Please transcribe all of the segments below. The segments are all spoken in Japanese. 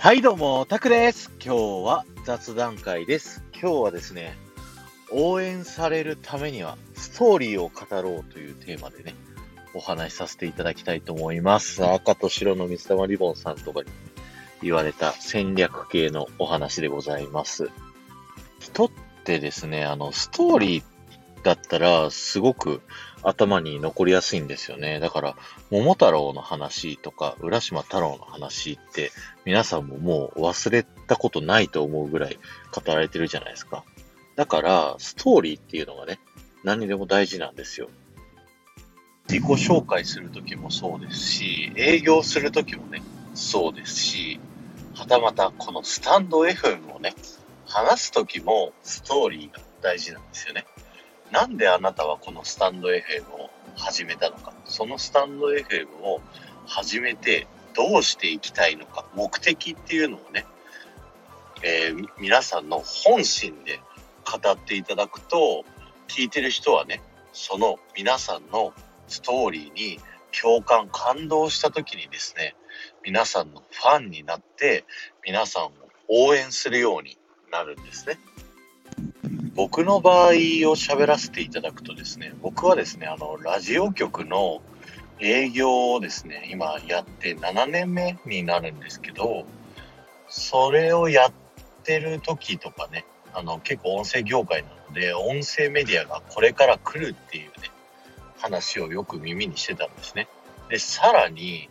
はいどうもタクです。今日は雑談会です。今日はですね、応援されるためにはストーリーを語ろうというテーマでね、お話しさせていただきたいと思います。赤と白の水玉リボンさんとかに言われた戦略系のお話でございます。人ってですね、ストーリーだったらすごく頭に残りやすいんですよね。だから桃太郎の話とか浦島太郎の話って皆さんももう忘れたことないと思うぐらい語られてるじゃないですか。だからストーリーっていうのがね、何でも大事なんですよ。自己紹介するときもそうですし、営業するときもねそうですし、はたまたこのスタンド FM をね話すときもストーリーが大事なんですよね。なんであなたはこのスタンド FM を始めたのか、そのスタンド FM を始めてどうしていきたいのか、目的っていうのをね、皆さんの本心で語っていただくと、聞いてる人はね、その皆さんのストーリーに共感感動した時にですね、皆さんのファンになって皆さんを応援するようになるんですね。僕の場合を喋らせていただくとですね、僕はですね、ラジオ局の営業をですね、今やって7年目になるんですけど、それをやってる時とかね、結構音声業界なので、音声メディアがこれから来るっていうね、話をよく耳にしてたんですね。で、さらに、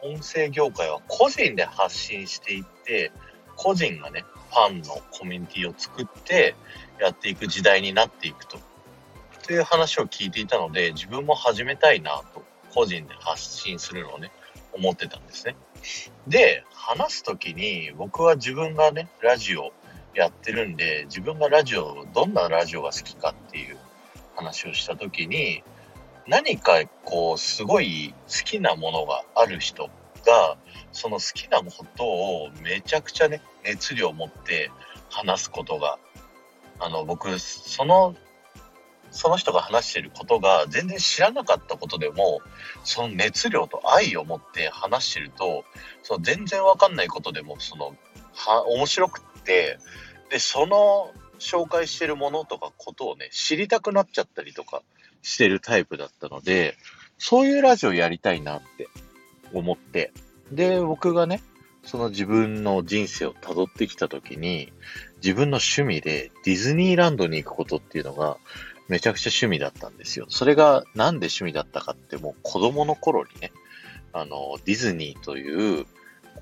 音声業界は個人で発信していって、個人がね、ファンのコミュニティを作ってやっていく時代になっていくという話を聞いていたので、自分も始めたいなと個人で発信するのをね思ってたんですね。で、話すときに僕は自分がねラジオやってるんで、自分がラジオどんなラジオが好きかっていう話をしたときに、何かこうすごい好きなものがある人がその好きなことをめちゃくちゃね熱量を持って話すことが、僕その人が話してることが全然知らなかったことでも、その熱量と愛を持って話してると、その全然わかんないことでも面白くって、でその紹介してるものとかことをね知りたくなっちゃったりとかしてるタイプだったので、そういうラジオやりたいなって思って、で僕がねその自分の人生をたどってきたときに、自分の趣味でディズニーランドに行くことっていうのがめちゃくちゃ趣味だったんですよ。それがなんで趣味だったかって、もう子供の頃にね、ディズニーという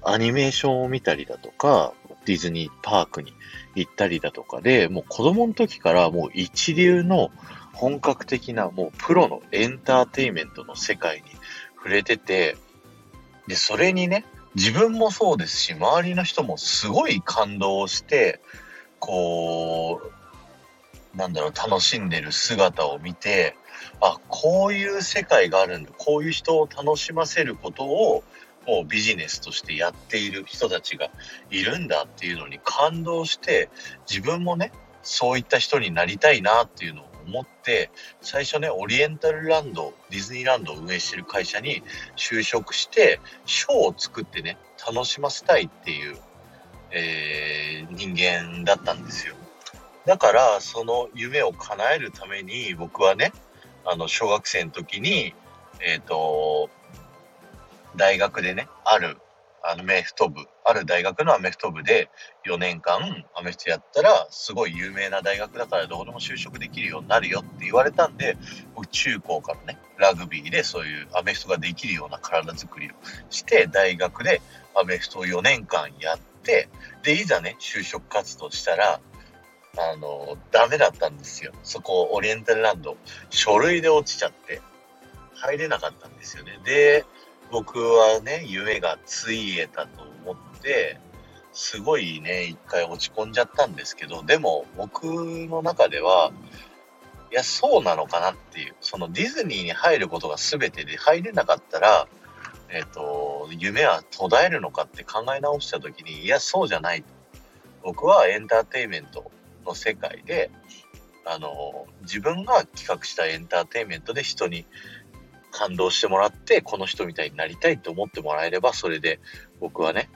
アニメーションを見たりだとか、ディズニーパークに行ったりだとかで、もう子供の時からもう一流の本格的なもうプロのエンターテインメントの世界に触れてて、でそれにね自分もそうですし、周りの人もすごい感動して、こう楽しんでる姿を見て、あ、こういう世界があるんだ、こういう人を楽しませることをもうビジネスとしてやっている人たちがいるんだっていうのに感動して、自分もねそういった人になりたいなっていうのを思って、最初ねオリエンタルランド、ディズニーランドを運営してる会社に就職して、ショーを作ってね楽しませたいっていう、人間だったんですよ。だからその夢を叶えるために、僕はね小学生の時に、大学でねある大学のアメフト部で4年間アメフトやったら、すごい有名な大学だからどこでも就職できるようになるよって言われたんで、僕中高からねラグビーでそういうアメフトができるような体づくりをして、大学でアメフトを4年間やって、でいざね就職活動したらダメだったんですよ。そこオリエンタルランド書類で落ちちゃって入れなかったんですよね。で僕はね夢がついえたと思って、すごいね一回落ち込んじゃったんですけど、でも僕の中ではいやそうなのかなっていう、そのディズニーに入ることが全てで、入れなかったら、夢は途絶えるのかって考え直した時に、いやそうじゃない、僕はエンターテインメントの世界で自分が企画したエンターテインメントで人に感動してもらって、この人みたいになりたいと思ってもらえれば、それで僕はね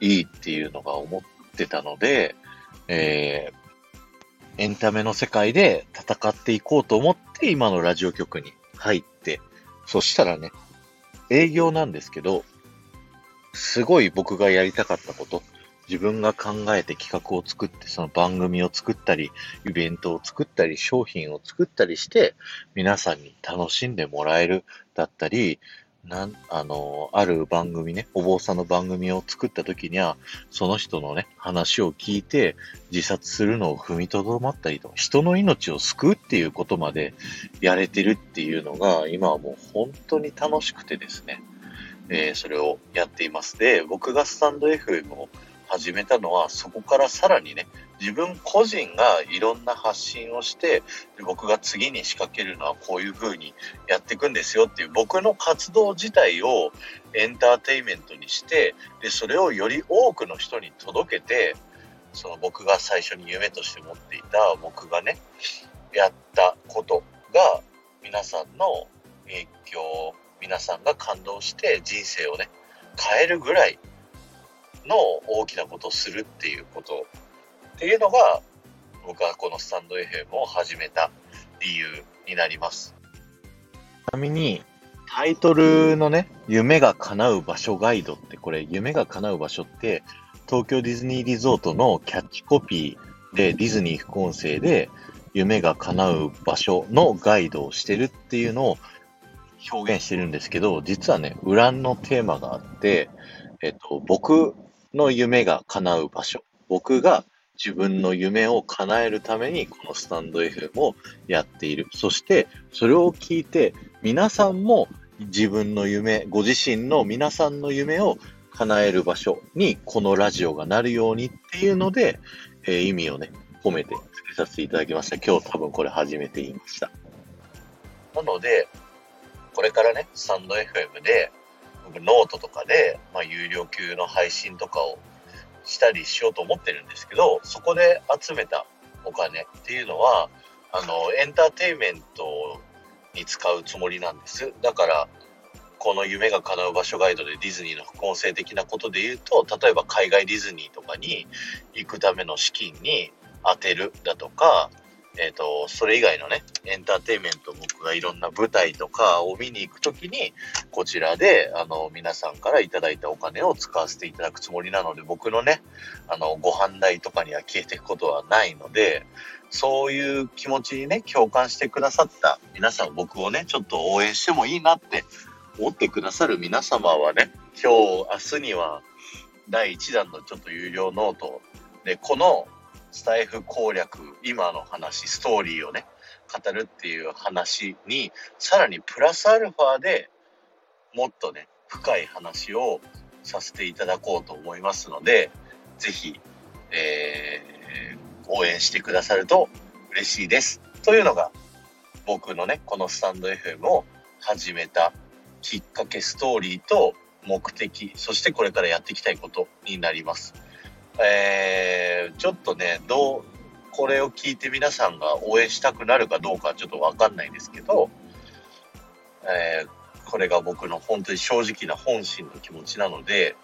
いいっていうのが思ってたので、エンタメの世界で戦っていこうと思って今のラジオ局に入って、そしたらね、営業なんですけど、すごい僕がやりたかったこと、自分が考えて企画を作って、その番組を作ったり、イベントを作ったり、商品を作ったりして、皆さんに楽しんでもらえるだったり、ある番組ね、お坊さんの番組を作った時には、その人のね、話を聞いて、自殺するのを踏みとどまったりと、人の命を救うっていうことまでやれてるっていうのが、今はもう本当に楽しくてですね、それをやっています。で、僕がスタンド FM を始めたのは、そこからさらにね、自分個人がいろんな発信をして、僕が次に仕掛けるのはこういう風にやっていくんですよっていう、僕の活動自体をエンターテインメントにして、で、それをより多くの人に届けて、その僕が最初に夢として持っていた、僕がね、やったことが皆さんの影響、皆さんが感動して人生をね、変えるぐらいの大きなことをするっていうことっていうのが僕はこのスタンド FM を始めた理由になります。ちなみにタイトルのね、夢が叶う場所ガイドって、これ夢が叶う場所って東京ディズニーリゾートのキャッチコピーで、ディズニー副音声で夢が叶う場所のガイドをしてるっていうのを表現してるんですけど、実はね、裏のテーマがあって、僕の夢が叶う場所、僕が自分の夢を叶えるためにこのスタンド FM をやっている。そしてそれを聞いて皆さんも自分の夢、ご自身の皆さんの夢を叶える場所にこのラジオがなるようにっていうので、意味をね、込めてつけさせていただきました。今日多分これ初めて言いました。なのでこれからね、スタンド FM で僕ノートとかで、有料級の配信とかをしたりしようと思ってるんですけど、そこで集めたお金っていうのはエンターテインメントに使うつもりなんです。だからこの夢が叶う場所ガイドでディズニーの副音声的なことで言うと、例えば海外ディズニーとかに行くための資金に充てるだとか、それ以外のね、エンターテインメント、僕がいろんな舞台とかを見に行くときに、こちらで、皆さんからいただいたお金を使わせていただくつもりなので、僕のね、ご飯代とかには消えていくことはないので、そういう気持ちにね、共感してくださった皆さん、僕をね、ちょっと応援してもいいなって思ってくださる皆様はね、今日、明日には、第1弾のちょっと有料ノートで、この、スタイフ攻略、今の話、ストーリーをね、語るっていう話に、さらにプラスアルファでもっとね、深い話をさせていただこうと思いますので、ぜひ、応援してくださると嬉しいです。というのが、僕のね、このスタンド FM を始めたきっかけ、ストーリーと目的、そしてこれからやっていきたいことになります。ちょっとね、これを聞いて皆さんが応援したくなるかどうかちょっとわかんないですけど、これが僕の本当に正直な本心の気持ちなので、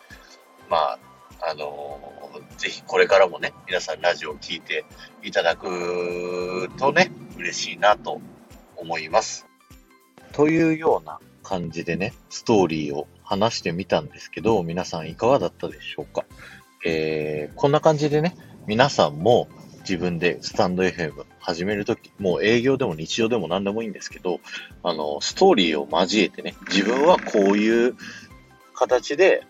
ぜひこれからもね、皆さんラジオを聞いていただくとね、嬉しいなと思います。というような感じでね、ストーリーを話してみたんですけど、皆さんいかがだったでしょうか。こんな感じでね、皆さんも自分でスタンド FM 始めるとき、もう営業でも日常でも何でもいいんですけど、ストーリーを交えてね、自分はこういう形で、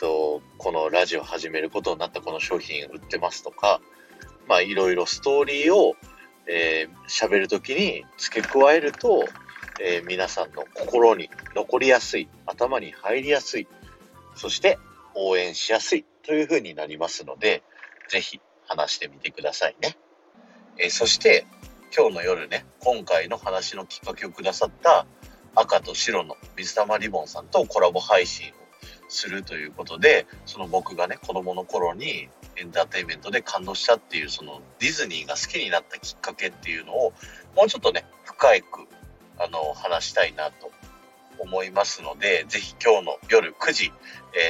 このラジオ始めることになった、この商品売ってますとか、いろいろストーリーを喋るときに付け加えると、皆さんの心に残りやすい、頭に入りやすい、そして応援しやすいという風になりますので、ぜひ話してみてくださいね。そして今日の夜ね、今回の話のきっかけをくださった赤と白の水玉リボンさんとコラボ配信をするということで、その僕がね、子供の頃にエンターテインメントで感動したっていう、そのディズニーが好きになったきっかけっていうのをもうちょっとね、深く話したいなと思いますので、ぜひ今日の夜9時、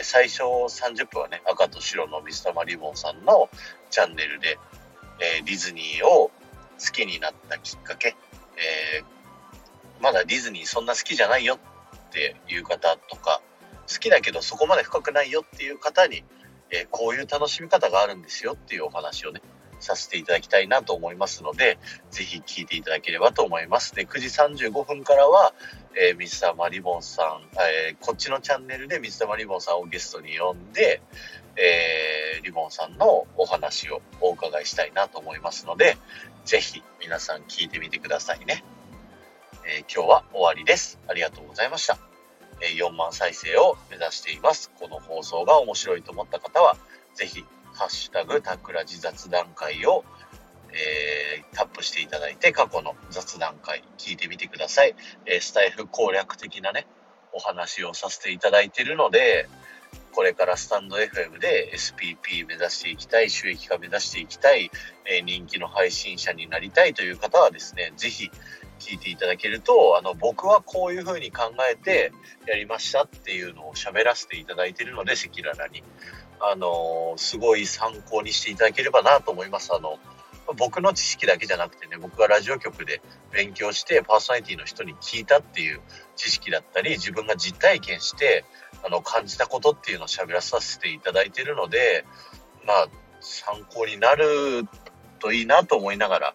最初30分はね、赤と白の水溜りボンさんのチャンネルで、ディズニーを好きになったきっかけ、まだディズニーそんな好きじゃないよっていう方とか、好きだけどそこまで深くないよっていう方に、こういう楽しみ方があるんですよっていうお話をねさせていただきたいなと思いますので、ぜひ聞いていただければと思います。で、9時35分からは、水溜りボンさん、こっちのチャンネルで水溜りボンさんをゲストに呼んで、リボンさんのお話をお伺いしたいなと思いますので、ぜひ皆さん聞いてみてくださいね。今日は終わりです。ありがとうございました。4万再生を目指しています。この放送が面白いと思った方はぜひハッシュタグたくらじ雑談会を、タップしていただいて過去の雑談会聞いてみてください。スタイフ攻略的なねお話をさせていただいているので、これからスタンド FM で SPP 目指していきたい、収益化目指していきたい、人気の配信者になりたいという方はですね、ぜひ聞いていただけると、僕はこういう風に考えてやりましたっていうのを喋らせていただいているので、赤裸々にすごい参考にしていただければなと思います。僕の知識だけじゃなくてね、僕がラジオ局で勉強してパーソナリティの人に聞いたっていう知識だったり、自分が実体験して感じたことっていうのを喋らさせていただいているので、参考になるといいなと思いながら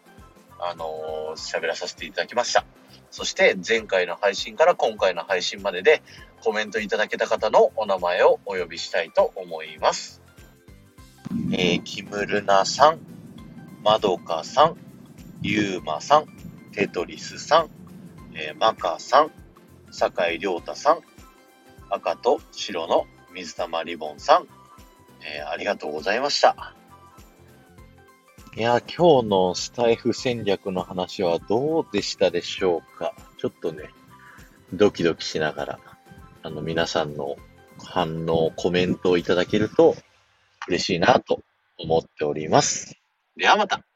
喋らさせていただきました。そして前回の配信から今回の配信まででコメントいただけた方のお名前をお呼びしたいと思います。キムルナさん、まどかさん、ゆうまさん、テトリスさん、まかさん、酒井亮太さん、赤と白の水玉リボンさん、ありがとうございました。いや、今日のスタイフ戦略の話はどうでしたでしょうか。ちょっとね、ドキドキしながら、皆さんの反応、コメントをいただけると嬉しいなと思っております。ではまた。